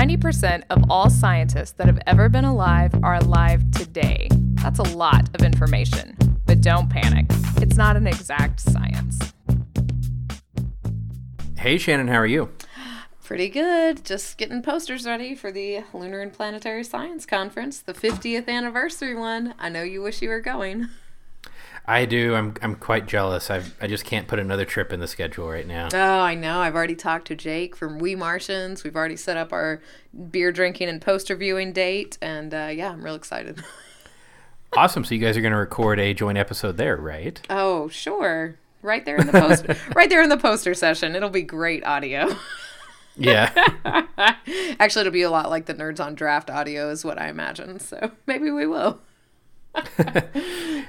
90% of all scientists that have ever been alive are alive today. That's a lot of information, but don't panic. It's not an exact science. Hey, Shannon, how are you? Pretty good. Just getting posters ready for the Lunar and Planetary Science Conference, the 50th anniversary one. I know you wish you were going. I do. I'm quite jealous. I just can't put another trip in the schedule right now. Oh, I know. I've already talked to Jake from We Martians. We've already set up our beer drinking and poster viewing date, and yeah, I'm real excited. Awesome. So you guys are going to record a joint episode there, right? Oh, sure. Right there in the poster. Right there in the poster session. It'll be great audio. Yeah. Actually, it'll be a lot like the Nerds on Draft audio is what I imagine. So maybe we will.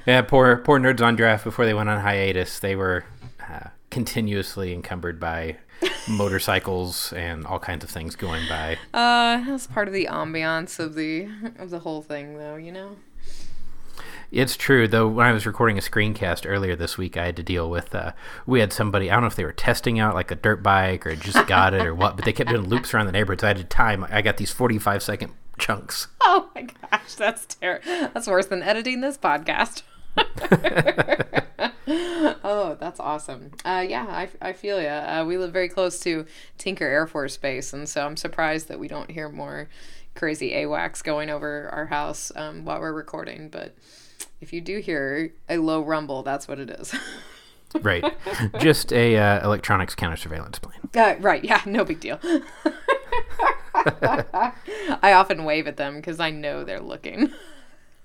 Yeah, poor Nerds on Draft, before they went on hiatus, they were continuously encumbered by motorcycles and all kinds of things going by. That's part of the ambiance of the whole thing, though, you know. It's true, though. When I was recording a screencast earlier this week, I had to deal with, we had somebody, I don't know if they were testing out like a dirt bike or just got it or what, but they kept doing loops around the neighborhood, so I had to time, I got these 45-second chunks. Oh my gosh, that's terrible. That's worse than editing this podcast. Oh, that's awesome. Yeah, I feel you. We live very close to Tinker Air Force Base, and so I'm surprised that we don't hear more crazy AWACS going over our house while we're recording, but... If you do hear a low rumble, that's what it is. Right. Just a electronics counter-surveillance plane. Right, yeah, no big deal. I often wave at them because I know they're looking.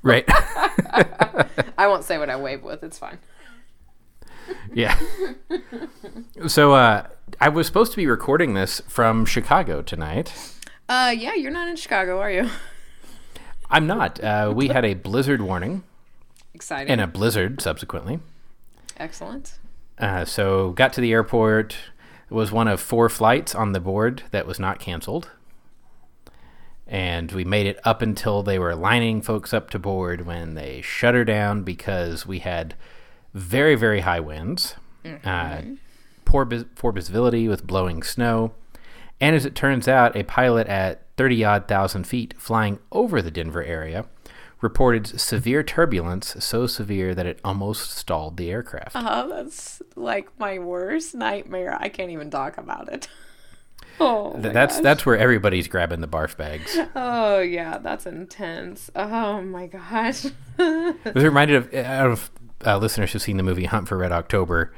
Right. I won't say what I wave with. It's fine. Yeah. So I was supposed to be recording this from Chicago tonight. Yeah, you're not in Chicago, are you? I'm not. We had a blizzard warning. Exciting. And a blizzard subsequently. Excellent. So got to the airport. It was one of 4 flights on the board that was not canceled. And we made it up until they were lining folks up to board when they shut her down because we had very, very high winds. Mm-hmm. Poor visibility with blowing snow. And as it turns out, a pilot at 30-odd thousand feet flying over the Denver area reported severe turbulence, so severe that it almost stalled the aircraft. That's like my worst nightmare. I can't even talk about it. Oh, that's where everybody's grabbing the barf bags. Oh, yeah, that's intense. Oh, my gosh. I was reminded of, I don't know if listeners have seen the movie Hunt for Red October,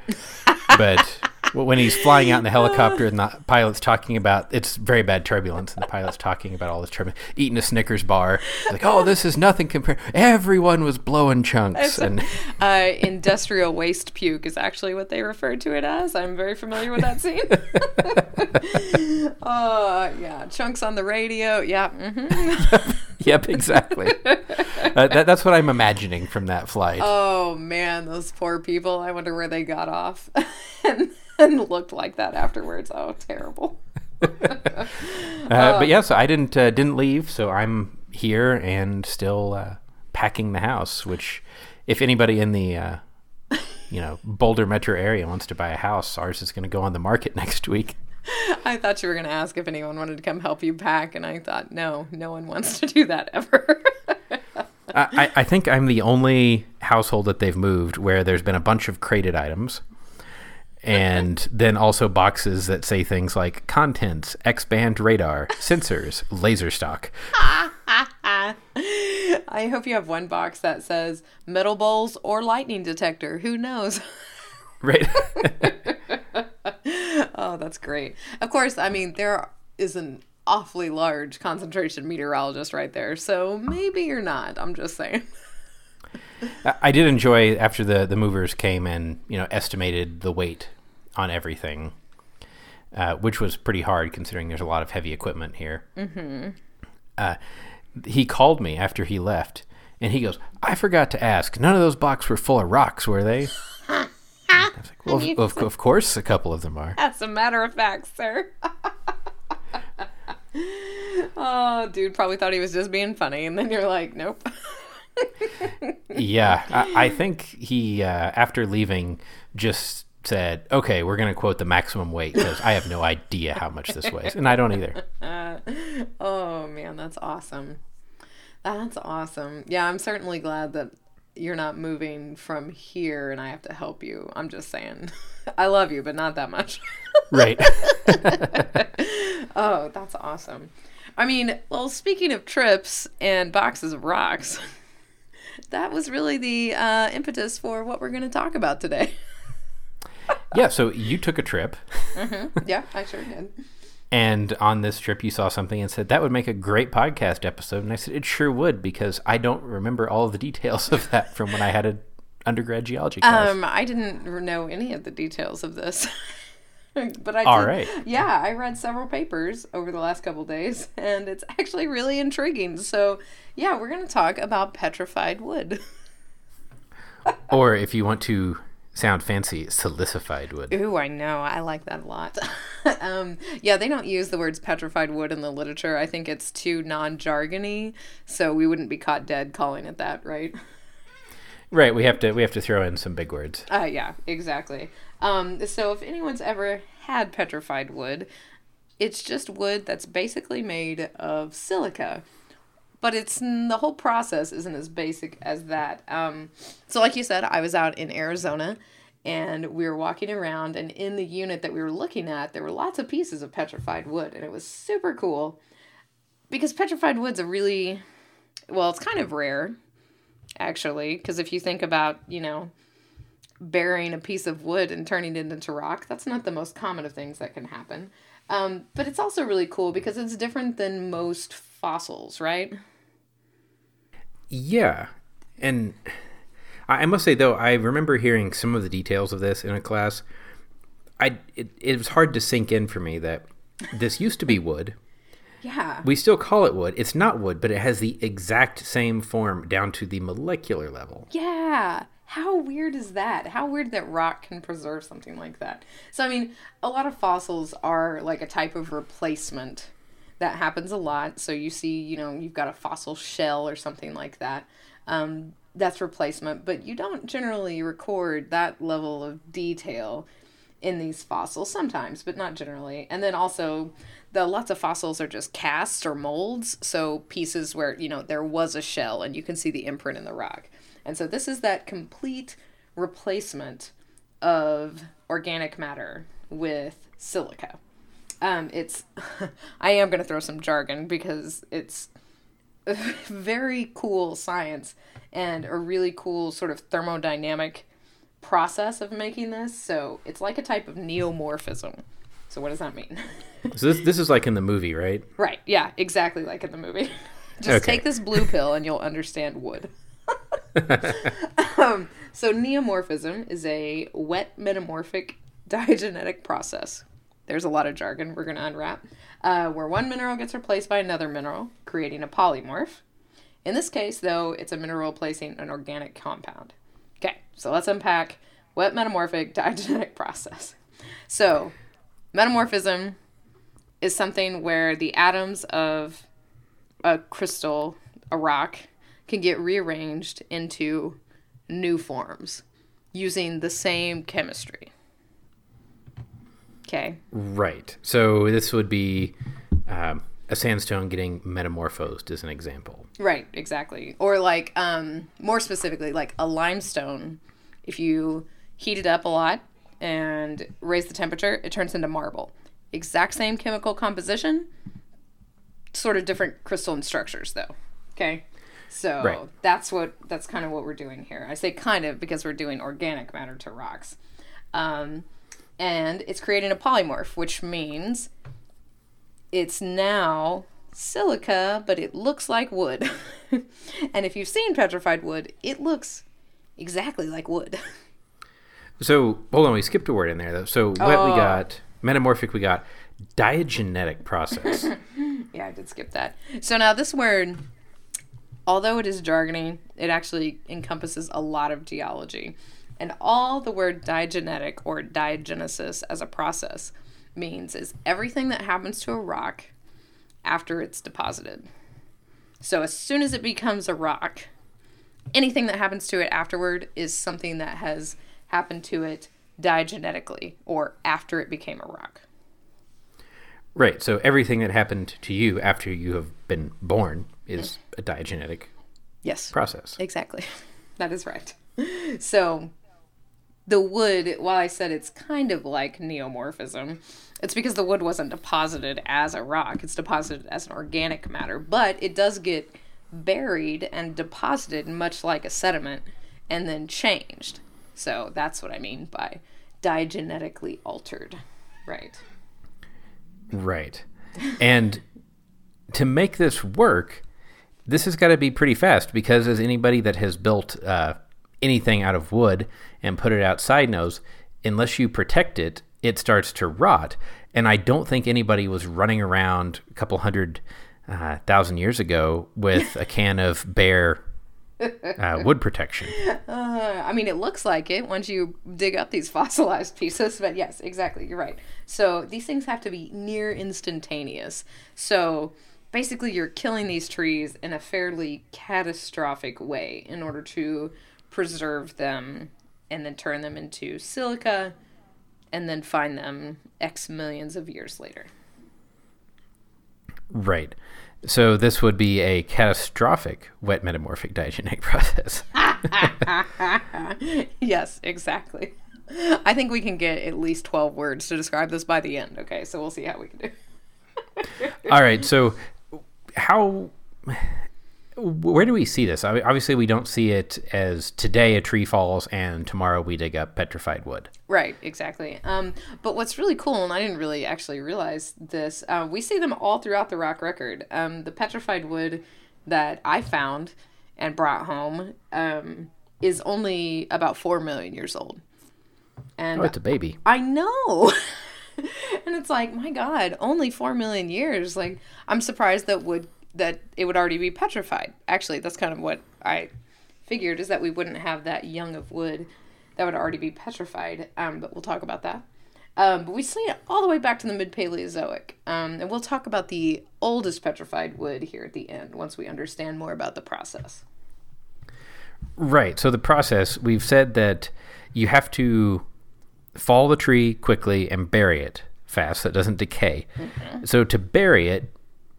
but... When he's flying out in the helicopter and the pilot's talking about, it's very bad turbulence, and the pilot's talking about all this turbulence, eating a Snickers bar, like, oh, this is nothing compared. Everyone was blowing chunks. And industrial waste puke is actually what they refer to it as. I'm very familiar with that scene. Yeah, chunks on the radio. Yeah. Mm-hmm. Yep, exactly. That's what I'm imagining from that flight. Oh, man, those poor people. I wonder where they got off. And looked like that afterwards. Oh, terrible. But yeah, so I didn't leave, so I'm here and still packing the house, which if anybody in the Boulder metro area wants to buy a house, ours is going to go on the market next week. I thought you were going to ask if anyone wanted to come help you pack, and I thought, no one wants to do that ever. I think I'm the only household that they've moved where there's been a bunch of crated items. And then also boxes that say things like contents, X-band radar, sensors, laser stock. I hope you have one box that says metal bowls or lightning detector. Who knows? Right. Oh, that's great. Of course, I mean, there is an awfully large concentration meteorologist right there. So maybe you're not. I'm just saying. I did enjoy after the movers came and estimated the weight on everything, which was pretty hard considering there's a lot of heavy equipment here. Mm-hmm. He called me after he left, and he goes, "I forgot to ask. None of those boxes were full of rocks, were they?" I was like, "Well, of course, a couple of them are." As a matter of fact, sir. Oh, dude, probably thought he was just being funny, and then you're like, "Nope." Yeah, I think he, after leaving, just said, okay, we're going to quote the maximum weight because I have no idea how much this weighs. And I don't either. Oh, man, that's awesome. That's awesome. Yeah, I'm certainly glad that you're not moving from here and I have to help you. I'm just saying. I love you, but not that much. Right. Oh, that's awesome. I mean, well, speaking of trips and boxes of rocks, that was really the impetus for what we're going to talk about today. Yeah, so you took a trip. Mm-hmm. Yeah, I sure did. And on this trip, you saw something and said, that would make a great podcast episode. And I said, it sure would, because I don't remember all the details of that from when I had an undergrad geology class. I didn't know any of the details of this. But I did. All right. Yeah, I read several papers over the last couple of days, and it's actually really intriguing. So, yeah, we're going to talk about petrified wood. Or if you want to sound fancy, silicified wood. Ooh, I know. I like that a lot. Yeah, they don't use the words petrified wood in the literature. I think it's too non-jargony, so we wouldn't be caught dead calling it that, right? Right. We have to throw in some big words. Yeah, exactly. So if anyone's ever had petrified wood, it's just wood that's basically made of silica. But the whole process isn't as basic as that. So like you said, I was out in Arizona, and we were walking around, and in the unit that we were looking at, there were lots of pieces of petrified wood, and it was super cool because petrified wood's a really, well, it's kind of rare, actually, because if you think about, burying a piece of wood and turning it into rock, that's not the most common of things that can happen. But it's also really cool because it's different than most fossils, right? Yeah. And I must say, though, I remember hearing some of the details of this in a class. It was hard to sink in for me that this used to be wood. Yeah. We still call it wood. It's not wood, but it has the exact same form down to the molecular level. Yeah. How weird is that? How weird that rock can preserve something like that. So, I mean, a lot of fossils are like a type of replacement. That happens a lot. So you see, you've got a fossil shell or something like that. That's replacement. But you don't generally record that level of detail in these fossils sometimes, but not generally. And then also, lots of fossils are just casts or molds. So pieces where, there was a shell and you can see the imprint in the rock. And so this is that complete replacement of organic matter with silica. I am going to throw some jargon because it's very cool science and a really cool sort of thermodynamic process of making this. So it's like a type of neomorphism. So what does that mean? So this is like in the movie, right? Right. Yeah, exactly like in the movie. Just okay. Take this blue pill and you'll understand wood. So neomorphism is a wet metamorphic diagenetic process. There's a lot of jargon we're going to unwrap, where one mineral gets replaced by another mineral, creating a polymorph. In this case, though, it's a mineral replacing an organic compound. Okay, so let's unpack wet metamorphic diagenetic process. So metamorphism is something where the atoms of a crystal, a rock, can get rearranged into new forms using the same chemistry. Okay. Right. So this would be a sandstone getting metamorphosed as an example. Right. Exactly. Or like more specifically, like a limestone. If you heat it up a lot and raise the temperature, it turns into marble. Exact same chemical composition, sort of different crystalline structures, though. Okay. So right. That's kind of what we're doing here. I say kind of because we're doing organic matter to rocks. And it's creating a polymorph, which means it's now silica, but it looks like wood. And if you've seen petrified wood, it looks exactly like wood. So, hold on, we skipped a word in there, though. So, Wet we got, metamorphic we got, diagenetic process. Yeah, I did skip that. So now this word, although it is jargony, it actually encompasses a lot of geology. And all the word diagenetic or diagenesis as a process means is everything that happens to a rock after it's deposited. So as soon as it becomes a rock, anything that happens to it afterward is something that has happened to it die genetically or after it became a rock. Right. So everything that happened to you after you have been born is a diagenetic process. Exactly. That is right. So the wood, while I said it's kind of like neomorphism, it's because the wood wasn't deposited as a rock. It's deposited as an organic matter, but it does get buried and deposited much like a sediment and then changed. So that's what I mean by diagenetically altered. Right. Right. And to make this work, this has got to be pretty fast, because as anybody that has built anything out of wood and put it outside knows, unless you protect it, it starts to rot. And I don't think anybody was running around a couple hundred thousand years ago with a can of bare wood protection. I mean, it looks like it once you dig up these fossilized pieces, but yes, exactly. You're right. So these things have to be near instantaneous. So basically you're killing these trees in a fairly catastrophic way in order to preserve them and then turn them into silica and then find them X millions of years later. Right. So this would be a catastrophic wet metamorphic diagenetic process. Yes, exactly. I think we can get at least 12 words to describe this by the end. Okay, so we'll see how we can do. All right, so where do we see this? I mean, obviously, we don't see it as today a tree falls and tomorrow we dig up petrified wood. Right, exactly. But what's really cool, and I didn't really actually realize this, we see them all throughout the rock record. The petrified wood that I found and brought home is only about 4 million years old. And it's a baby. I know. And it's like, my God, only 4 million years. Like, I'm surprised that it would already be petrified. Actually, that's kind of what I figured, is that we wouldn't have that young of wood that would already be petrified, but we'll talk about that. But we see it all the way back to the mid-Paleozoic, and we'll talk about the oldest petrified wood here at the end once we understand more about the process. Right, so the process, we've said that you have to fall the tree quickly and bury it fast so it doesn't decay. Mm-hmm. So to bury it,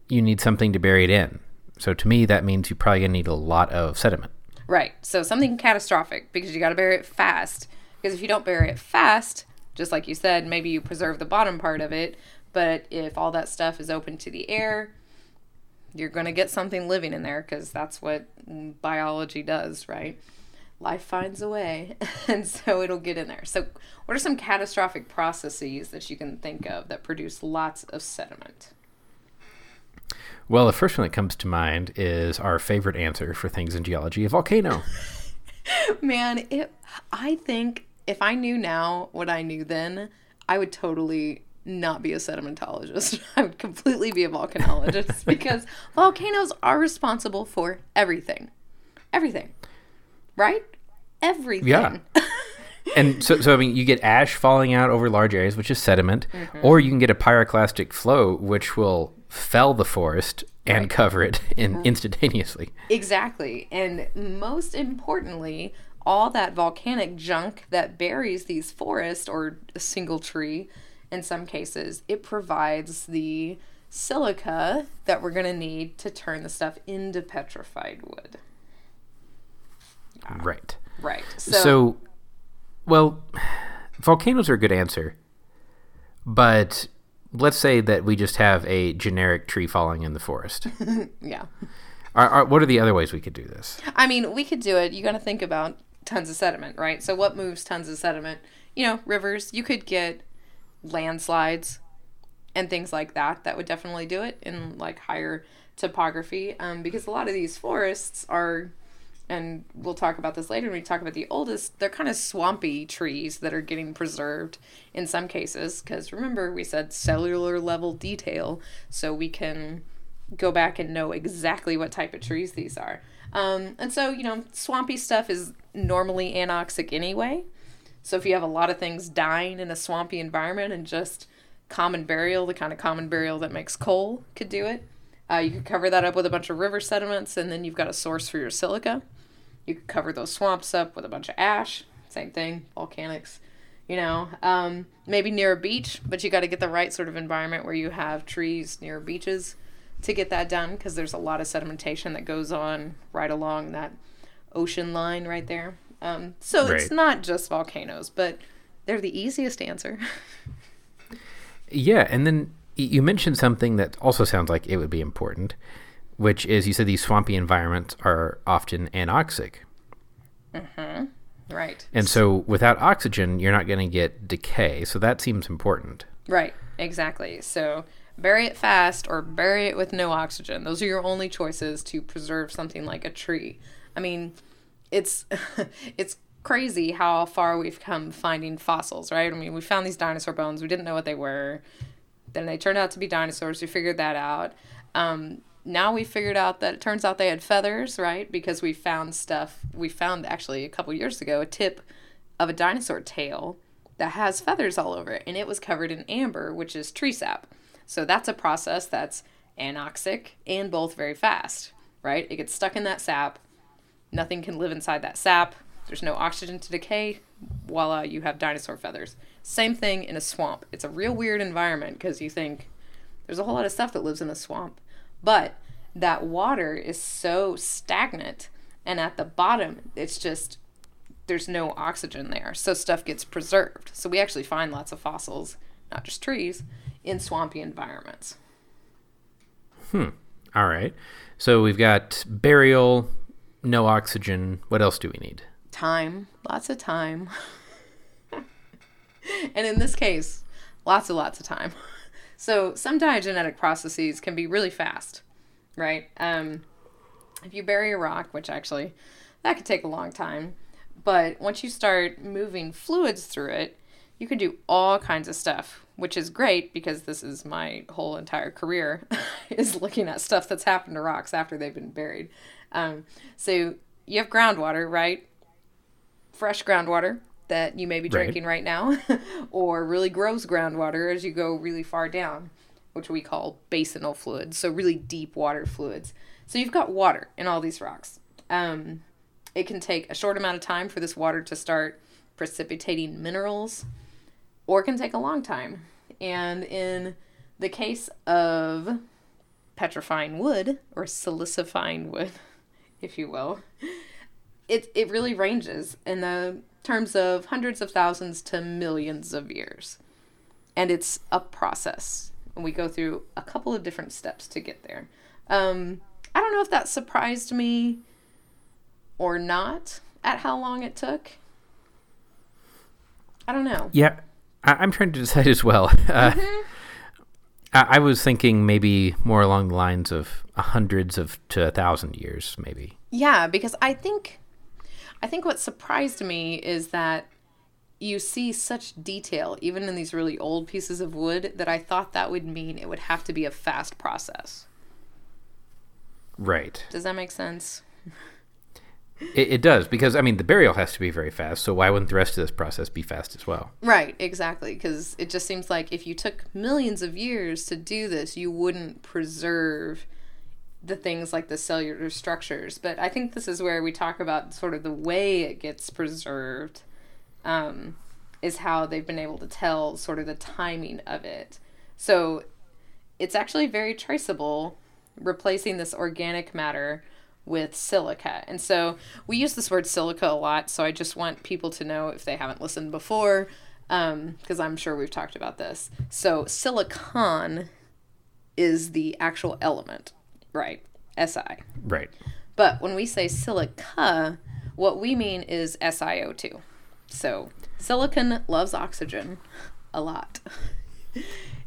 you need something to bury it in. So to me, that means you probably gonna need a lot of sediment. Right. So something catastrophic, because you got to bury it fast. Because if you don't bury it fast, just like you said, maybe you preserve the bottom part of it. But if all that stuff is open to the air, you're going to get something living in there, because that's what biology does, right? Life finds a way. And so it'll get in there. So what are some catastrophic processes that you can think of that produce lots of sediment? Well, the first one that comes to mind is our favorite answer for things in geology, a volcano. Man, I think if I knew now what I knew then, I would totally not be a sedimentologist. I would completely be a volcanologist, because volcanoes are responsible for everything. Everything. Right? Everything. Yeah. And so, I mean, you get ash falling out over large areas, which is sediment, or you can get a pyroclastic flow, which will fell the forest and cover it instantaneously. Exactly. And most importantly, all that volcanic junk that buries these forests, or a single tree in some cases, it provides the silica that we're going to need to turn the stuff into petrified wood. Right. Right. So, well, volcanoes are a good answer, but let's say that we just have a generic tree falling in the forest. Yeah. What are the other ways we could do this? I mean, we could do it. You got to think about tons of sediment, right? So what moves tons of sediment? You know, rivers. You could get landslides and things like that. That would definitely do it in, like, higher topography, because a lot of these forests are, and we'll talk about this later when we talk about the oldest, they're kind of swampy trees that are getting preserved in some cases, because remember we said cellular level detail, so we can go back and know exactly what type of trees these are. And so, you know, swampy stuff is normally anoxic anyway, so if you have a lot of things dying in a swampy environment, and just common burial, the kind of common burial that makes coal, could do it. You could cover that up with a bunch of river sediments, and then you've got a source for your silica. You could cover those swamps up with a bunch of ash. Same thing, volcanics. you know, maybe near a beach, but you got to get the right sort of environment where you have trees near beaches to get that done, because there's a lot of sedimentation that goes on right along that ocean line right there. So right. It's not just volcanoes, but they're the easiest answer. Yeah, and then you mentioned something that also sounds like it would be important, which is you said these swampy environments are often anoxic. Mm-hmm. Right. And so without oxygen, you're not going to get decay. So that seems important. Right. Exactly. So bury it fast or bury it with no oxygen. Those are your only choices to preserve something like a tree. I mean, it's crazy how far we've come finding fossils, right? I mean, we found these dinosaur bones. We didn't know what they were. Then they turned out to be dinosaurs. We figured that out. Now we figured out that it turns out they had feathers, right? Because we found stuff. We found actually a couple years ago a tip of a dinosaur tail that has feathers all over it, and it was covered in amber, which is tree sap. So that's a process that's anoxic and both very fast, right? It gets stuck in that sap. Nothing can live inside that sap. There's no oxygen to decay. Voila, you have dinosaur feathers. Same thing in a swamp. It's a real weird environment because you think there's a whole lot of stuff that lives in a swamp. But that water is so stagnant, and at the bottom, it's just, there's no oxygen there. So stuff gets preserved. So we actually find lots of fossils, not just trees, in swampy environments. All right. So we've got burial, no oxygen. What else do we need? Time. Lots of time. And in this case, lots of time. So some diagenetic processes can be really fast, right? If you bury a rock, which actually that could take a long time, but once you start moving fluids through it, you can do all kinds of stuff, which is great because this is my whole entire career is looking at stuff that's happened to rocks after they've been buried. So you have groundwater, right? Fresh groundwater that you may be drinking right now, or really gross groundwater as you go really far down, which we call basinal fluids, so really deep water fluids. So you've got water in all these rocks. It can take a short amount of time for this water to start precipitating minerals, or it can take a long time. And in the case of petrifying wood, or silicified wood, if you will, it really ranges in the terms of hundreds of thousands to millions of years. And it's a process. And we go through a couple of different steps to get there. I don't know if that surprised me or not at how long it took. I don't know. Yeah, I'm trying to decide as well. I was thinking maybe more along the lines of hundreds of to 1,000 years, maybe. Yeah, because I think what surprised me is that you see such detail, even in these really old pieces of wood, that I thought that would mean it would have to be a fast process. Right. Does that make sense? It does, because, I mean, the burial has to be very fast, so why wouldn't the rest of this process be fast as well? Right, exactly, because it just seems like if you took millions of years to do this, you wouldn't preserve the things like the cellular structures. But I think this is where we talk about sort of the way it gets preserved, is how they've been able to tell sort of the timing of it. So it's actually very traceable, replacing this organic matter with silica. And so we use this word silica a lot, so I just want people to know, if they haven't listened before, because I'm sure we've talked about this. So silicon is the actual element. Right. SI. Right. But when we say silica, what we mean is SiO2. So silicon loves oxygen a lot.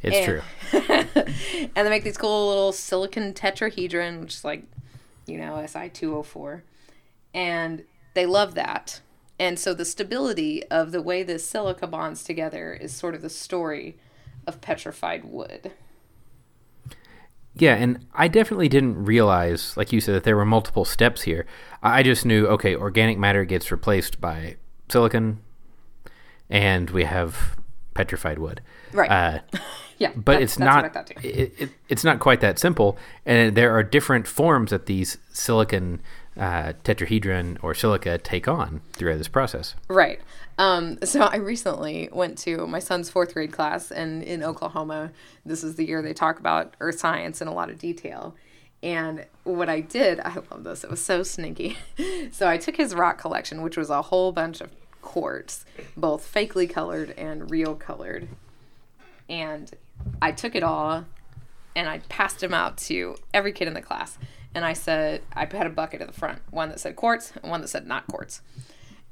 It's true. And they make these cool little silicon tetrahedron, which is like, you know, Si2O4. And they love that. And so the stability of the way this silica bonds together is sort of the story of petrified wood. Yeah, and I definitely didn't realize, like you said, that there were multiple steps here. I just knew, okay, organic matter gets replaced by silicon, and we have petrified wood. Right. Yeah, but it's not quite that simple, and there are different forms that these silicon tetrahedron or silica take on throughout this process. Right. So I recently went to my son's fourth grade class, and in Oklahoma, this is the year they talk about earth science in a lot of detail. And what I did, I love this, it was so sneaky. So I took his rock collection, which was a whole bunch of quartz, both fakely colored and real colored. And I took it all and I passed them out to every kid in the class. And I said, I had a bucket at the front, one that said quartz and one that said not quartz.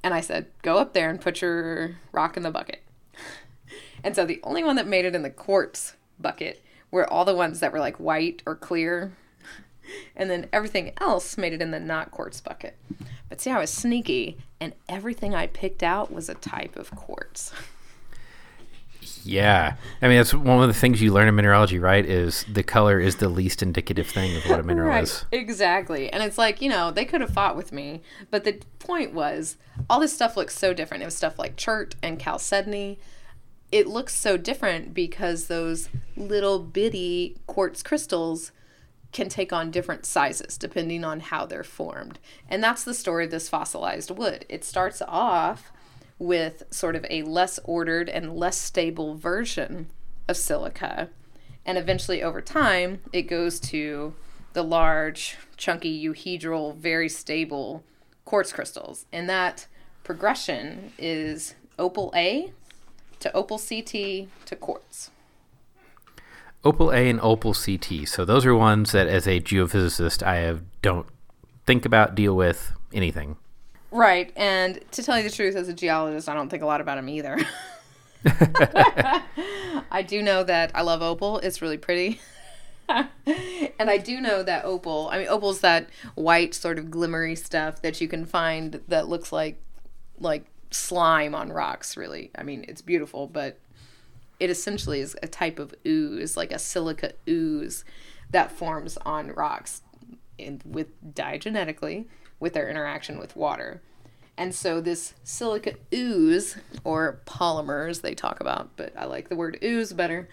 And I said, go up there and put your rock in the bucket. And so the only one that made it in the quartz bucket were all the ones that were like white or clear. And then everything else made it in the not quartz bucket. But see, I was sneaky, and everything I picked out was a type of quartz. Yeah. I mean, that's one of the things you learn in mineralogy, right, is the color is the least indicative thing of what a mineral right. is. Exactly. And it's like, you know, they could have fought with me. But the point was, all this stuff looks so different. It was stuff like chert and chalcedony. It looks so different because those little bitty quartz crystals can take on different sizes depending on how they're formed. And that's the story of this fossilized wood. It starts off with sort of a less ordered and less stable version of silica. And eventually over time, it goes to the large, chunky, euhedral, very stable quartz crystals. And that progression is opal A to opal CT to quartz. Opal A and opal CT. So those are ones that as a geophysicist, don't think about, deal with, anything. Right. And to tell you the truth, as a geologist, I don't think a lot about them either. I do know that I love opal. It's really pretty. And I do know that opal's that white sort of glimmery stuff that you can find that looks like slime on rocks, really. I mean, it's beautiful, but it essentially is a type of ooze, like a silica ooze that forms on rocks with diagenetically with their interaction with water. And so this silica ooze, or polymers they talk about, but I like the word ooze better,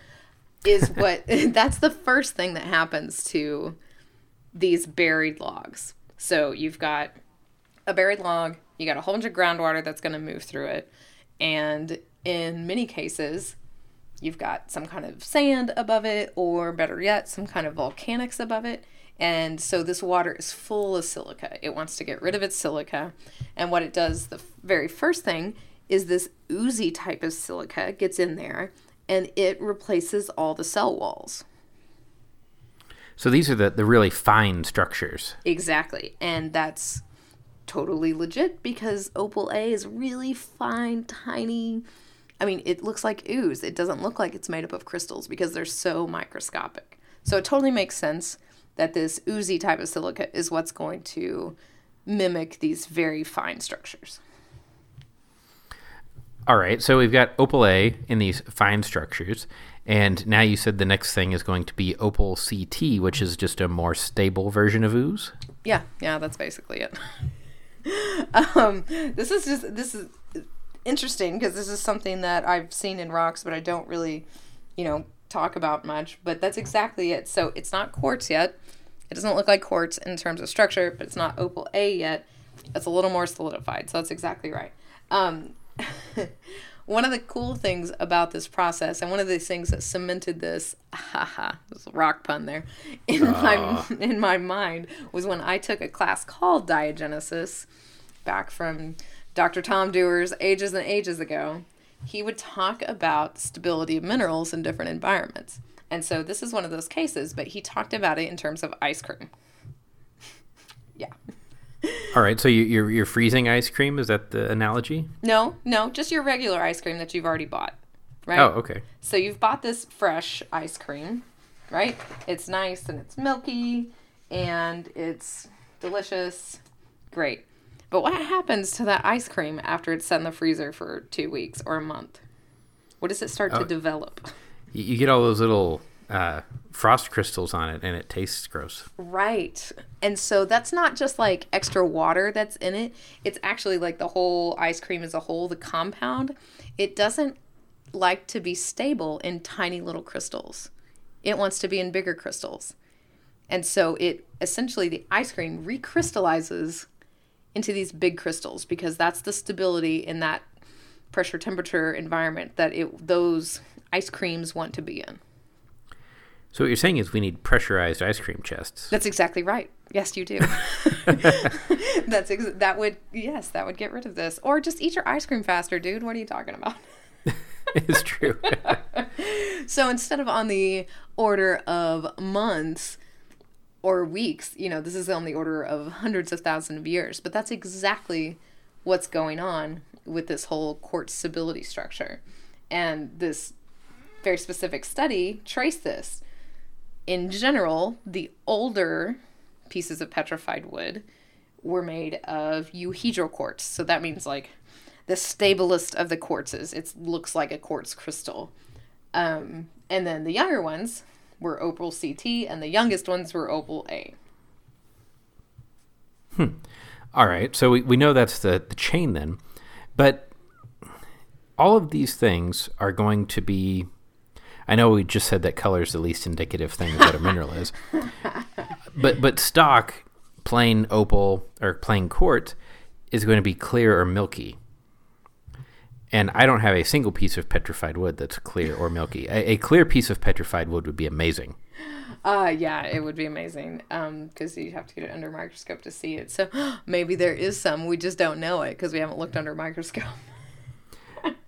is what that's the first thing that happens to these buried logs. So you've got a buried log, you got a whole bunch of groundwater that's going to move through it, and in many cases you've got some kind of sand above it, or better yet, some kind of volcanics above it. And so this water is full of silica. It wants to get rid of its silica. And what it does, the very first thing, is this oozy type of silica gets in there, and it replaces all the cell walls. So these are the really fine structures. Exactly. And that's totally legit because opal A is really fine, tiny. I mean, it looks like ooze. It doesn't look like it's made up of crystals because they're so microscopic. So it totally makes sense that this oozy type of silica is what's going to mimic these very fine structures. All right, so we've got opal A in these fine structures, and now you said the next thing is going to be opal CT, which is just a more stable version of ooze? Yeah, that's basically it. This is interesting because this is something that I've seen in rocks, but I don't really, talk about much. But that's exactly it. So it's not quartz yet. It doesn't look like quartz in terms of structure, but it's not opal A yet. It's a little more solidified. So that's exactly right. One of the cool things about this process, and one of the things that cemented this, there's a rock pun there, in my mind, was when I took a class called Diagenesis back from Dr. Tom Dewar's ages and ages ago. He would talk about stability of minerals in different environments. And so this is one of those cases, but he talked about it in terms of ice cream. Yeah. All right, so you're freezing ice cream? Is that the analogy? No, just your regular ice cream that you've already bought, right? Oh, okay. So you've bought this fresh ice cream, right? It's nice and it's milky and it's delicious. Great. But what happens to that ice cream after it's set in the freezer for 2 weeks or a month? What does it start to develop? You get all those little frost crystals on it, and it tastes gross. Right. And so that's not just like extra water that's in it. It's actually like the whole ice cream as a whole, the compound. It doesn't like to be stable in tiny little crystals. It wants to be in bigger crystals. And so it essentially, the ice cream recrystallizes into these big crystals, because that's the stability in that pressure temperature environment that those ice creams want to be in. So what you're saying is we need pressurized ice cream chests. That's exactly right. Yes, you do. That would get rid of this. Or just eat your ice cream faster, dude. What are you talking about? It's true. So instead of on the order of months or weeks, this is on the order of hundreds of thousands of years. But that's exactly what's going on with this whole quartz stability structure. And this very specific study traced this. In general, the older pieces of petrified wood were made of euhedral quartz. So that means like the stablest of the quartzes. It looks like a quartz crystal. And then the younger ones were opal CT, and the youngest ones were opal A. All right. So we know that's the chain then. But all of these things are going to be... I know we just said that color is the least indicative thing of what a mineral is. But stock, plain opal, or plain quartz, is going to be clear or milky. And I don't have a single piece of petrified wood that's clear or milky. A clear piece of petrified wood would be amazing. Yeah, it would be amazing, because you have to get it under a microscope to see it. So maybe there is some. We just don't know it because we haven't looked under a microscope.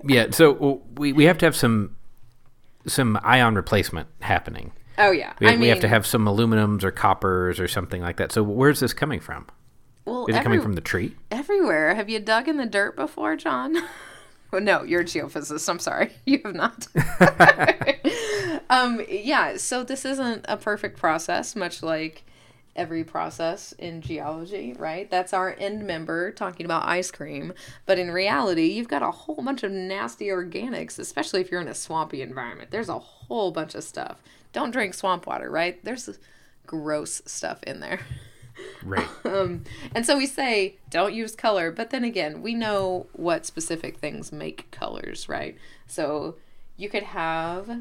Yeah, so we have to have some ion replacement happening. Oh, yeah. We have to have some aluminums or coppers or something like that. So where's this coming from? Well, is it coming from the tree? Everywhere. Have you dug in the dirt before, John? Well, no, you're a geophysicist. I'm sorry. You have not. Yeah, so this isn't a perfect process, much like every process in geology, right? That's our end member talking about ice cream. But in reality, you've got a whole bunch of nasty organics, especially if you're in a swampy environment. There's a whole bunch of stuff. Don't drink swamp water, right? There's gross stuff in there. Right. And so we say, don't use color. But then again, we know what specific things make colors, right? So you could have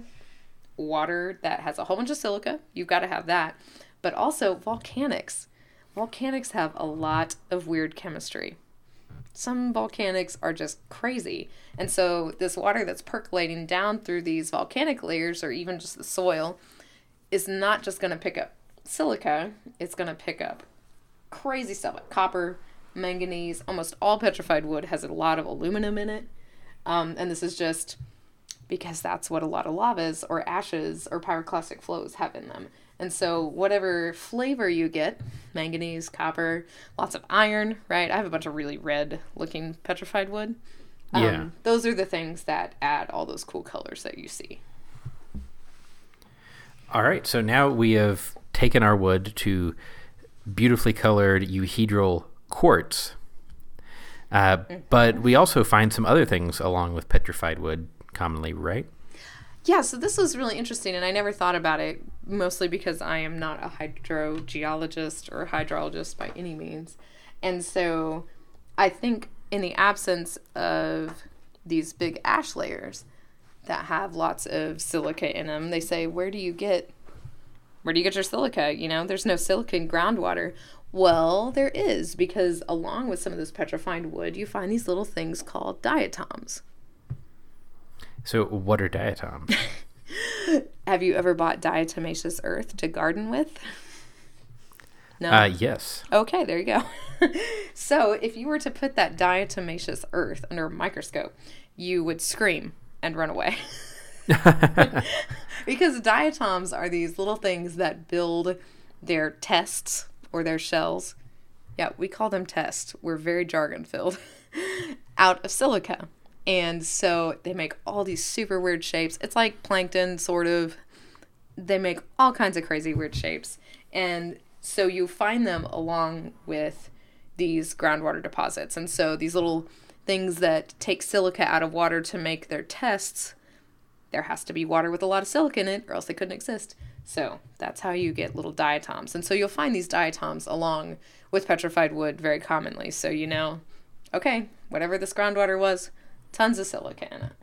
water that has a whole bunch of silica. You've got to have that. But also volcanics. Volcanics have a lot of weird chemistry. Some volcanics are just crazy. And so this water that's percolating down through these volcanic layers, or even just the soil, is not just going to pick up silica. It's going to pick up crazy stuff like copper, manganese. Almost all petrified wood has a lot of aluminum in it. And this is just because that's what a lot of lavas or ashes or pyroclastic flows have in them. And so whatever flavor you get, manganese, copper, lots of iron, right? I have a bunch of really red-looking petrified wood. Yeah. Those are the things that add all those cool colors that you see. All right. So now we have taken our wood to beautifully colored euhedral quartz. But we also find some other things along with petrified wood commonly, right? Yeah, so this was really interesting, and I never thought about it, mostly because I am not a hydrogeologist or hydrologist by any means. And so I think in the absence of these big ash layers that have lots of silica in them, they say, where do you get your silica? There's no silica in groundwater. Well, there is, because along with some of this petrified wood, you find these little things called diatoms. So what are diatoms? Have you ever bought diatomaceous earth to garden with? No? Yes. Okay, there you go. So if you were to put that diatomaceous earth under a microscope, you would scream and run away. Because diatoms are these little things that build their tests or their shells. Yeah, we call them tests. We're very jargon-filled. Out of silica. And so they make all these super weird shapes. It's like plankton, sort of. They make all kinds of crazy weird shapes. And so you find them along with these groundwater deposits. And so these little things that take silica out of water to make their tests, there has to be water with a lot of silica in it, or else they couldn't exist. So that's how you get little diatoms. And so you'll find these diatoms along with petrified wood very commonly. So okay, whatever this groundwater was, tons of silica in it.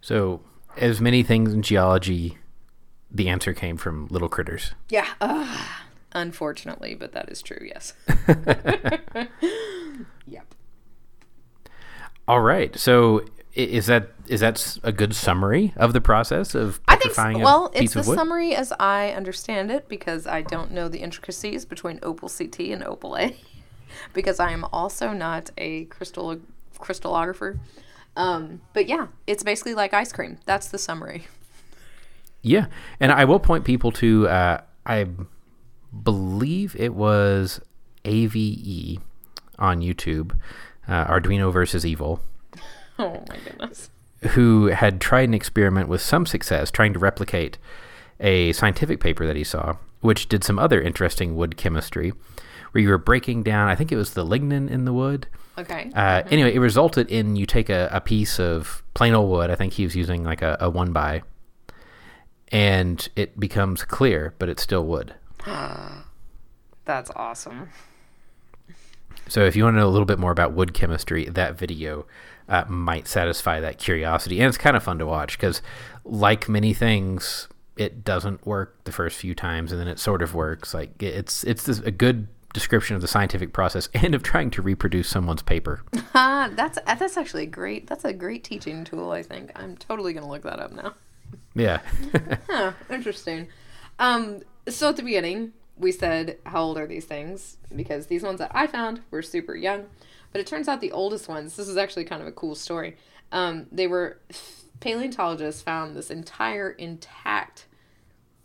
So as many things in geology the answer came from little critters. Yeah. Unfortunately, but that is true, yes. Yep. All right. So is that a good summary of the process of petrifying a piece of wood? Well, it's the summary as I understand it, because I don't know the intricacies between Opal CT and Opal A, because I am also not a crystallographer. But yeah, it's basically like ice cream. That's the summary. Yeah. And I will point people to, I believe it was AVE on YouTube, Arduino versus Evil. Oh my goodness. Who had tried an experiment with some success trying to replicate a scientific paper that he saw, which did some other interesting wood chemistry where you were breaking down, I think it was the lignin in the wood. Okay. Mm-hmm. Anyway, it resulted in you take a piece of plain old wood. I think he was using like a 1x, and it becomes clear, but it's still wood. That's awesome. So if you want to know a little bit more about wood chemistry, that video might satisfy that curiosity. And it's kind of fun to watch because, like many things, it doesn't work the first few times, and then it sort of works. Like it's a good description of the scientific process and of trying to reproduce someone's paper. That's actually great. That's a great teaching tool, I think. I'm totally going to look that up now. Yeah. Huh, interesting. So at the beginning, we said, how old are these things? Because these ones that I found were super young. But it turns out the oldest ones, this is actually kind of a cool story. They were, paleontologists found this entire intact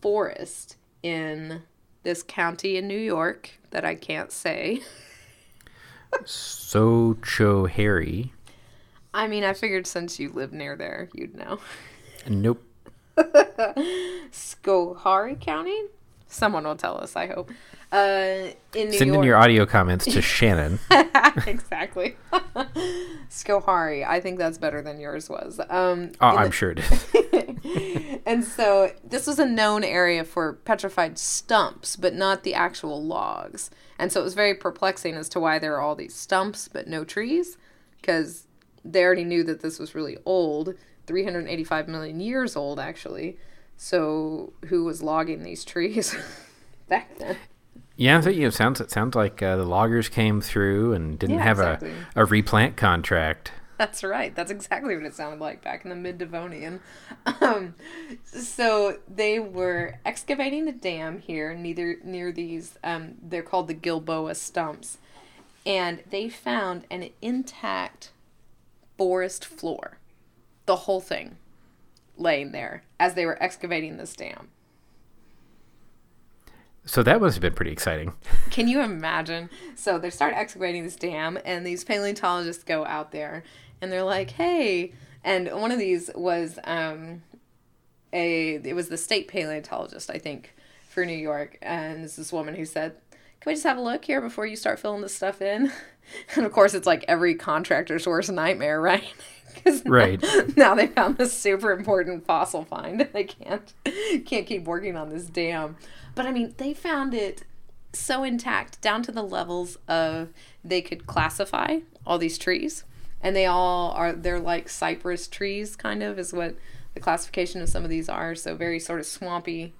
forest in this county in New York that I can't say. So Schoharie. I mean, I figured since you live near there, you'd know. Nope. Schoharie County? Someone will tell us, I hope. In New York. Send in your audio comments to Shannon. Exactly. Schoharie. I think that's better than yours was. I'm sure it is. And so this was a known area for petrified stumps, but not the actual logs. And so it was very perplexing as to why there are all these stumps but no trees, because they already knew that this was really old, 385 million years old, actually. So who was logging these trees back then? Yeah, so, it sounds like the loggers came through and didn't have a replant contract. That's right. That's exactly what it sounded like back in the mid-Devonian. So they were excavating a dam here near these, they're called the Gilboa Stumps, and they found an intact forest floor, the whole thing, laying there as they were excavating this dam. So that must have been pretty exciting. Can you imagine? So they start excavating this dam, and these paleontologists go out there, and they're like, hey. And one of these was it was the state paleontologist, I think, for New York. And it's this woman who said, can we just have a look here before you start filling this stuff in? And of course, it's like every contractor's worst nightmare, right? Right. Now they found this super important fossil find. They can't keep working on this dam. But I mean, they found it so intact down to the levels of they could classify all these trees, and they're like cypress trees, kind of is what the classification of some of these are. So very sort of swampy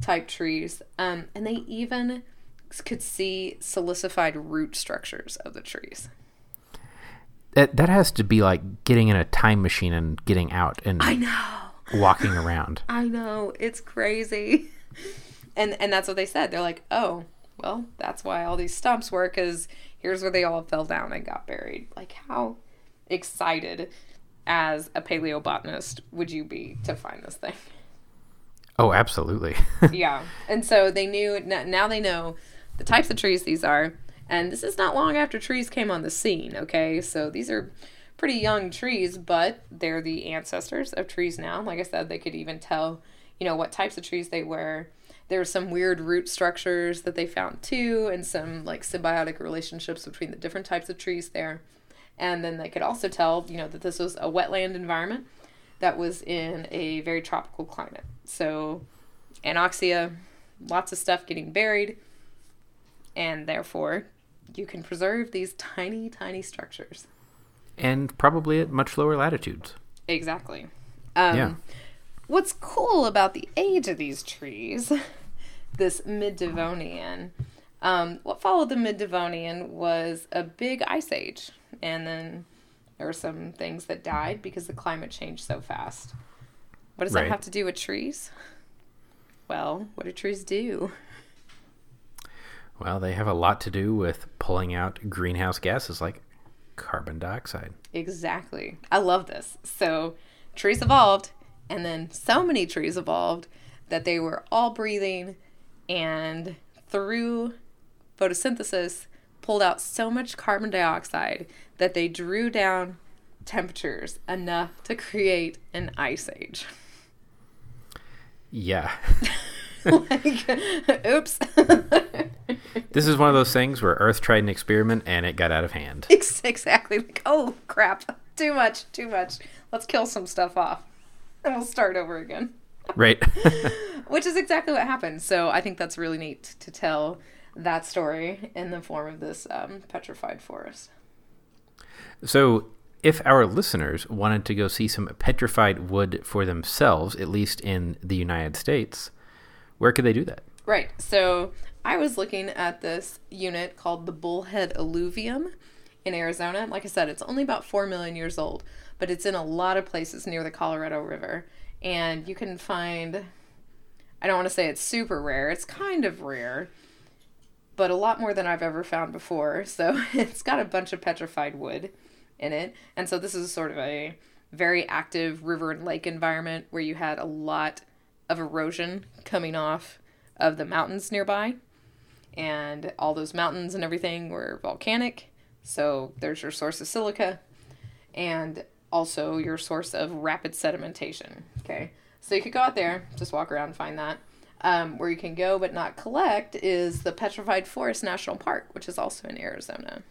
type trees, and they even could see silicified root structures of the trees. That has to be like getting in a time machine and getting out and walking around. I know. It's crazy. And that's what they said. They're like, oh, well, that's why all these stumps were, because here's where they all fell down and got buried. Like, how excited as a paleobotanist would you be to find this thing? Oh, absolutely. Yeah. And so they knew, now they know the types of trees these are. And this is not long after trees came on the scene, okay? So these are pretty young trees, but they're the ancestors of trees now. Like I said, they could even tell, what types of trees they were. There were some weird root structures that they found too, and some like symbiotic relationships between the different types of trees there. And then they could also tell, that this was a wetland environment that was in a very tropical climate. So anoxia, lots of stuff getting buried, and therefore you can preserve these tiny, tiny structures. And probably at much lower latitudes. Exactly. What's cool about the age of these trees, this mid-Devonian, what followed the mid-Devonian was a big ice age. And then there were some things that died because the climate changed so fast. What does that have to do with trees? Well, what do trees do? Well, they have a lot to do with pulling out greenhouse gases like carbon dioxide. Exactly. I love this. So trees evolved, and then so many trees evolved that they were all breathing, and through photosynthesis pulled out so much carbon dioxide that they drew down temperatures enough to create an ice age. Yeah. Like, oops. This is one of those things where Earth tried an experiment and it got out of hand. Exactly. Like, oh, crap. Too much. Let's kill some stuff off. And we'll start over again. Right. Which is exactly what happened. So I think that's really neat to tell that story in the form of this petrified forest. So if our listeners wanted to go see some petrified wood for themselves, at least in the United States, where could they do that? Right. So I was looking at this unit called the Bullhead Alluvium in Arizona. Like I said, it's only about 4 million years old, but it's in a lot of places near the Colorado River. And you can find, I don't want to say it's super rare, it's kind of rare, but a lot more than I've ever found before. So it's got a bunch of petrified wood in it. And so this is sort of a very active river and lake environment where you had a lot of erosion coming off of the mountains nearby, and all those mountains and everything were volcanic, so there's your source of silica and also your source of rapid sedimentation. Okay, so you could go out there, just walk around and find that. Where you can go but not collect is the Petrified Forest National Park, which is also in Arizona.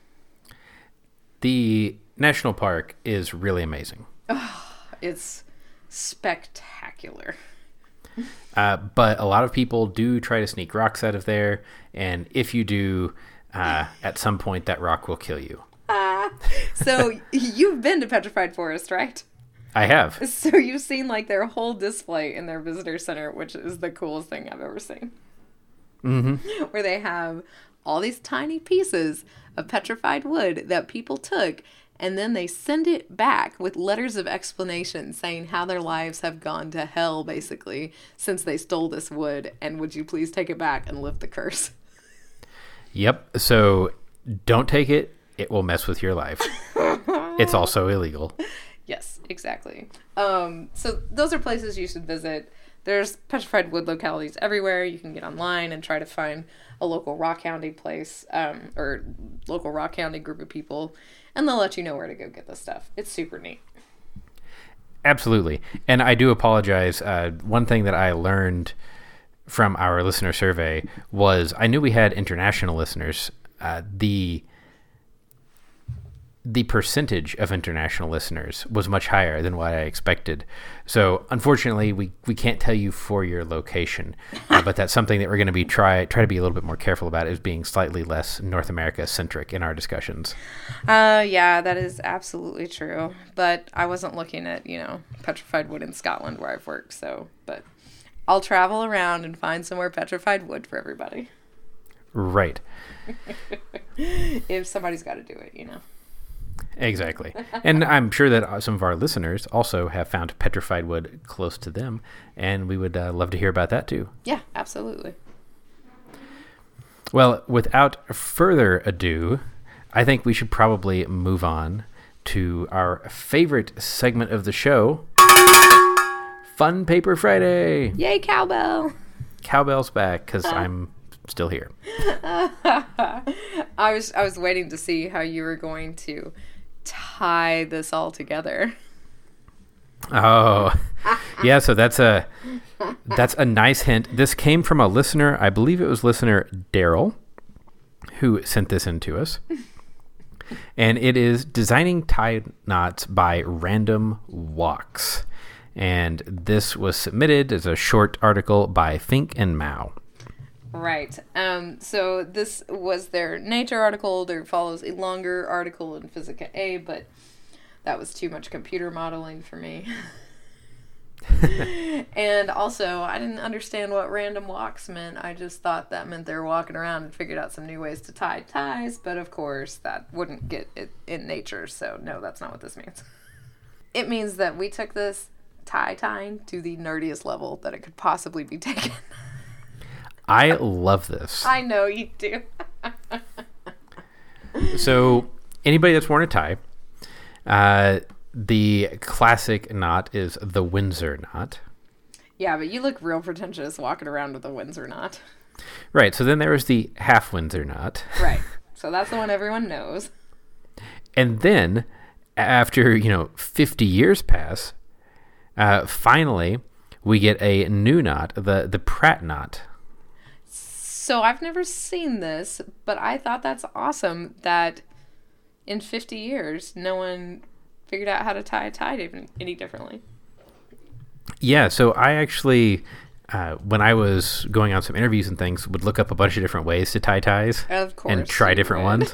The national park is really amazing. Oh, it's spectacular. But a lot of people do try to sneak rocks out of there, and if you do, at some point that rock will kill you. So you've been to Petrified Forest, right? I have. So you've seen like their whole display in their visitor center, which is the coolest thing I've ever seen. Mm-hmm. Where they have all these tiny pieces of petrified wood that people took, and then they send it back with letters of explanation saying how their lives have gone to hell, basically, since they stole this wood. And would you please take it back and lift the curse? Yep. So don't take it. It will mess with your life. It's also illegal. Yes, exactly. So those are places you should visit. There's petrified wood localities everywhere. You can get online and try to find a local rock hounding place, or local rock hounding group of people, and they'll let you know where to go get this stuff. It's super neat. Absolutely. And I do apologize. One thing that I learned from our listener survey was I knew we had international listeners. The percentage of international listeners was much higher than what I expected. So unfortunately, we can't tell you for your location, but that's something that we're going to be try to be a little bit more careful about, is being slightly less North America centric in our discussions. Yeah, that is absolutely true. But I wasn't looking at, petrified wood in Scotland where I've worked. So, but I'll travel around and find somewhere petrified wood for everybody. Right. If somebody's got to do it, Exactly. And I'm sure that some of our listeners also have found petrified wood close to them, and we would love to hear about that too. Yeah, absolutely. Well, without further ado, I think we should probably move on to our favorite segment of the show, Fun Paper Friday. Yay, Cowbell. Cowbell's back because I'm still here. I was waiting to see how you were going to tie this all together. Oh, yeah. So that's a nice hint. This came from a listener. I believe it was listener Daryl who sent this in to us, and it is Designing Tie Knots by Random Walks, and this was submitted as a short article by Fink and Mao. Right. So this was their Nature article. There follows a longer article in Physica A, but that was too much computer modeling for me. And also, I didn't understand what random walks meant. I just thought that meant they were walking around and figured out some new ways to tie ties, but of course that wouldn't get it in nature, so no, that's not what this means. It means that we took this tie-tying to the nerdiest level that it could possibly be taken. I love this. I know you do. So, anybody that's worn a tie, the classic knot is the Windsor knot. Yeah, but you look real pretentious walking around with a Windsor knot. Right, so then there was the half Windsor knot. Right, so that's the one everyone knows. And then, after, 50 years pass, finally, we get a new knot, the Pratt knot. So I've never seen this, but I thought that's awesome that in 50 years, no one figured out how to tie a tie any differently. Yeah, so I actually, when I was going on some interviews and things, would look up a bunch of different ways to tie ties. Of course. And try different ones.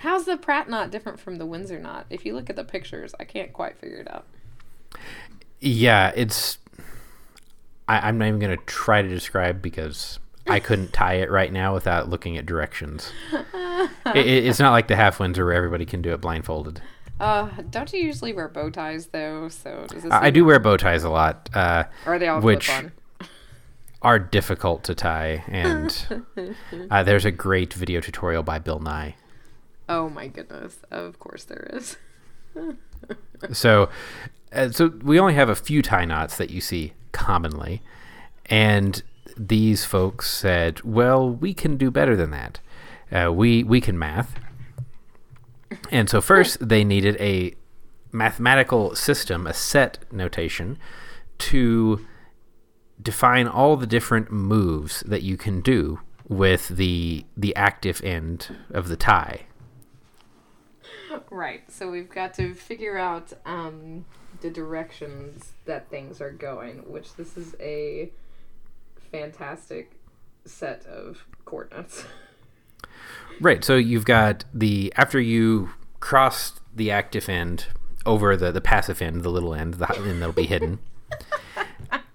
How's the Pratt knot different from the Windsor knot? If you look at the pictures, I can't quite figure it out. Yeah, it's... I'm not even going to try to describe because I couldn't tie it right now without looking at directions. It's not like the half Windsor where everybody can do it blindfolded. Don't you usually wear bow ties, though? So does this I do wear bow ties a lot. Are they all which on? Are difficult to tie, and there's a great video tutorial by Bill Nye. Oh my goodness! Of course there is. So we only have a few tie knots that you see commonly, and these folks said, well, we can do better than that. We can math. And so first they needed a mathematical system, a set notation, to define all the different moves that you can do with the active end of the tie. Right, so we've got to figure out the directions that things are going, which this is a fantastic set of coordinates. Right, so you've got after you cross the active end over the passive end, the little end, the end that'll be hidden,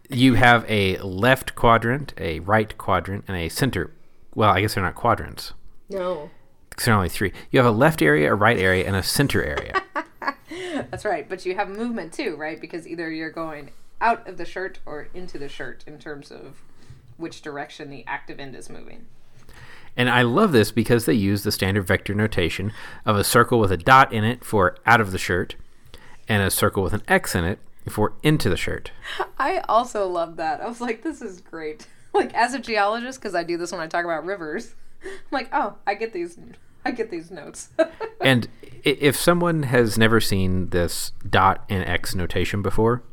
you have a left quadrant, a right quadrant, and a center. Well, I guess they're not quadrants. No. Because there are only three. You have a left area, a right area, and a center area. That's right, but you have movement too, right? Because either you're going out of the shirt or into the shirt in terms of which direction the active end is moving. And I love this because they use the standard vector notation of a circle with a dot in it for out of the shirt and a circle with an X in it for into the shirt. I also love that. I was like, this is great. Like, as a geologist, because I do this when I talk about rivers, I'm like, oh, I get these notes. And if someone has never seen this dot and X notation before,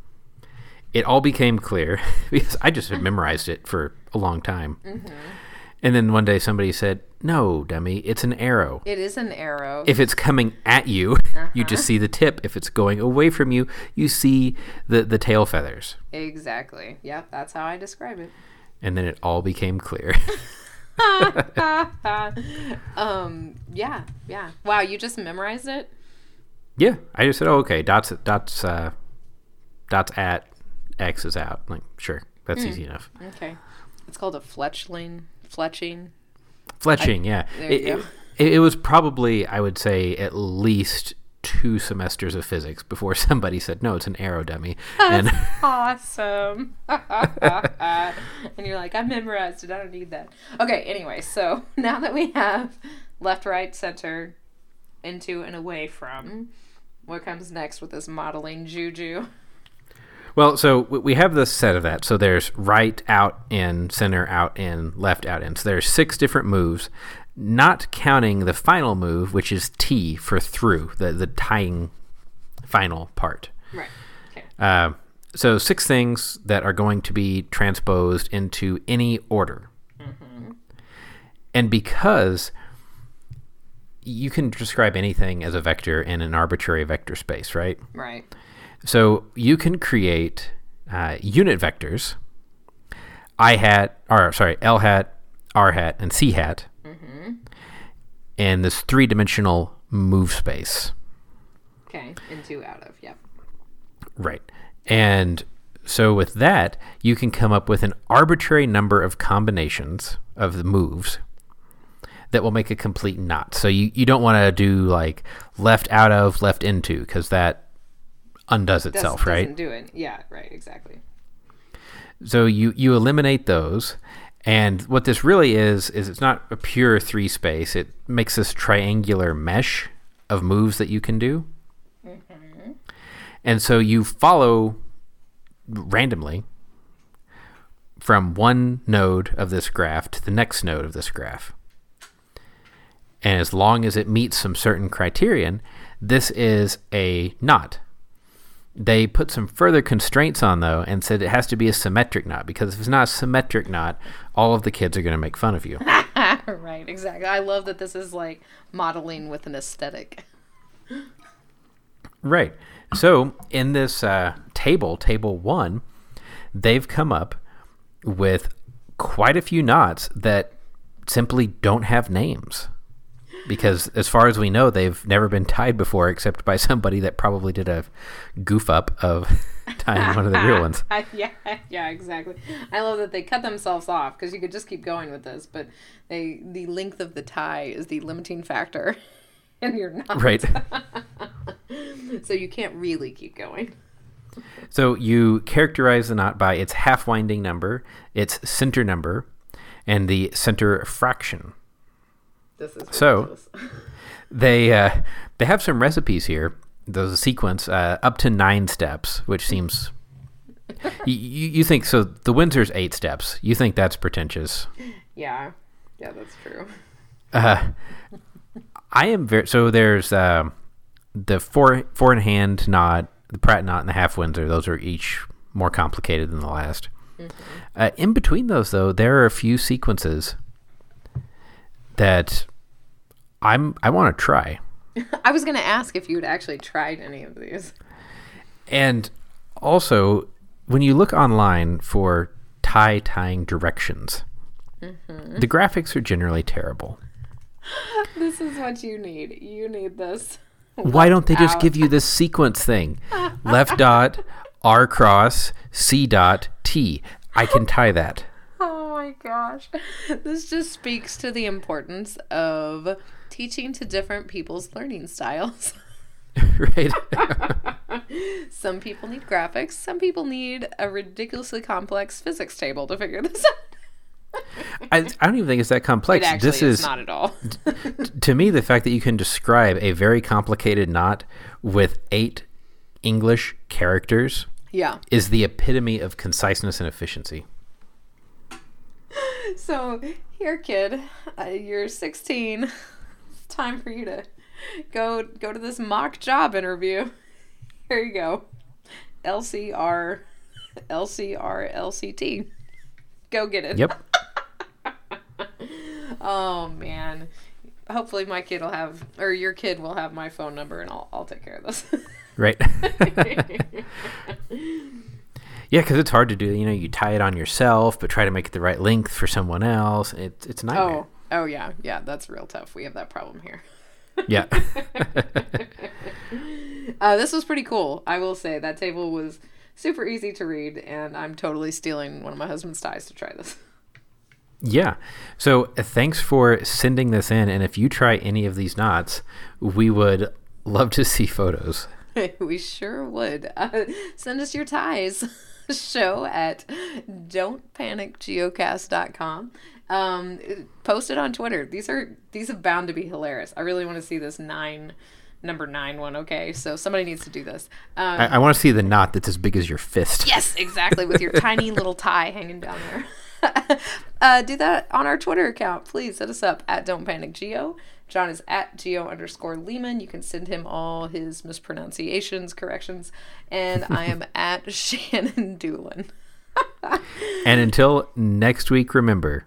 it all became clear because I just had memorized it for a long time. Mm-hmm. And then one day somebody said, no, dummy, it's an arrow. It is an arrow. If it's coming at you, you just see the tip. If it's going away from you, you see the tail feathers. Exactly. Yeah, that's how I describe it. And then it all became clear. Yeah. Wow, you just memorized it? Yeah, I just said, oh, okay, dots at X is out. Like, sure, that's easy enough. Okay. It's called a fletching. Yeah. It was probably, I would say, at least 2 semesters of physics before somebody said, no, it's an arrow, dummy. That's awesome. And you're like, I memorized it. I don't need that. Okay, anyway, so now that we have left, right, center, into, and away from, what comes next with this modeling juju? Well, so we have the set of that. So there's right, out, in, center, out, in, left, out, in. So there's 6 different moves, not counting the final move, which is T for through, the tying final part. Right. Okay. So 6 things that are going to be transposed into any order. Mm-hmm. And because you can describe anything as a vector in an arbitrary vector space, right? Right. So you can create unit vectors, L hat, R hat, and C hat, and this 3-dimensional move space. Okay, into, out of, yep. Right. And so with that, you can come up with an arbitrary number of combinations of the moves that will make a complete knot. So you don't want to do like left out of, left into, because that undoes itself, right? Doesn't do it. Yeah, right, exactly. So you eliminate those. And what this really is it's not a pure three space. It makes this triangular mesh of moves that you can do. Mm-hmm. And so you follow randomly from one node of this graph to the next node of this graph. And as long as it meets some certain criterion, this is a knot. They put some further constraints on, though, and said it has to be a symmetric knot, because if it's not a symmetric knot, all of the kids are going to make fun of you. Right, exactly. I love that this is like modeling with an aesthetic. Right. So in this table one, they've come up with quite a few knots that simply don't have names, because as far as we know, they've never been tied before, except by somebody that probably did a goof up of tying one of the real ones. Yeah, exactly. I love that they cut themselves off, because you could just keep going with this, but the length of the tie is the limiting factor, and you're not right. So you can't really keep going. So you characterize the knot by its half winding number, its center number, and the center fraction. This is ridiculous. So they have some recipes here. There's a sequence up to 9 steps, which seems you think so. The Windsor's 8 steps. You think that's pretentious? Yeah, that's true. I am very so. There's the four in hand knot, the Pratt knot, and the half Windsor. Those are each more complicated than the last. In between those, though, there are a few sequences that I want to try. I was going to ask if you had actually tried any of these. And also, when you look online for tying directions, the graphics are generally terrible. This is what you need. You need this. Why don't they just give you this sequence thing? Left dot, R cross, C dot, T. I can tie that. Oh my gosh. This just speaks to the importance of teaching to different people's learning styles. Right. Some people need graphics. Some people need a ridiculously complex physics table to figure this out. I don't even think it's that complex. This is not at all. To me, the fact that you can describe a very complicated knot with 8 English characters is the epitome of conciseness and efficiency. So, here, kid, you're 16. It's time for you to go to this mock job interview. Here you go. LCR, LCR, LCT. Go get it. Yep. Oh, man. Hopefully my kid will have, or your kid will have my phone number, and I'll take care of this. Right. Yeah, because it's hard to do. You know, you tie it on yourself, but try to make it the right length for someone else. It's a nightmare. Oh, yeah, that's real tough. We have that problem here. Yeah. This was pretty cool. I will say that table was super easy to read, and I'm totally stealing one of my husband's ties to try this. Yeah. So thanks for sending this in, and if you try any of these knots, we would love to see photos. We sure would. Send us your ties. Show at don'tpanicgeocast.com. Post it on Twitter. These are bound to be hilarious. I really want to see this number nine one. Okay, so somebody needs to do this. I want to see the knot that's as big as your fist. Yes, exactly, with your tiny little tie hanging down there. Do that on our Twitter account, please. Hit us up at don'tpanicgeo. John is at Geo_Lehman. You can send him all his mispronunciations, corrections. And I am at Shannon Doolin. And until next week, remember,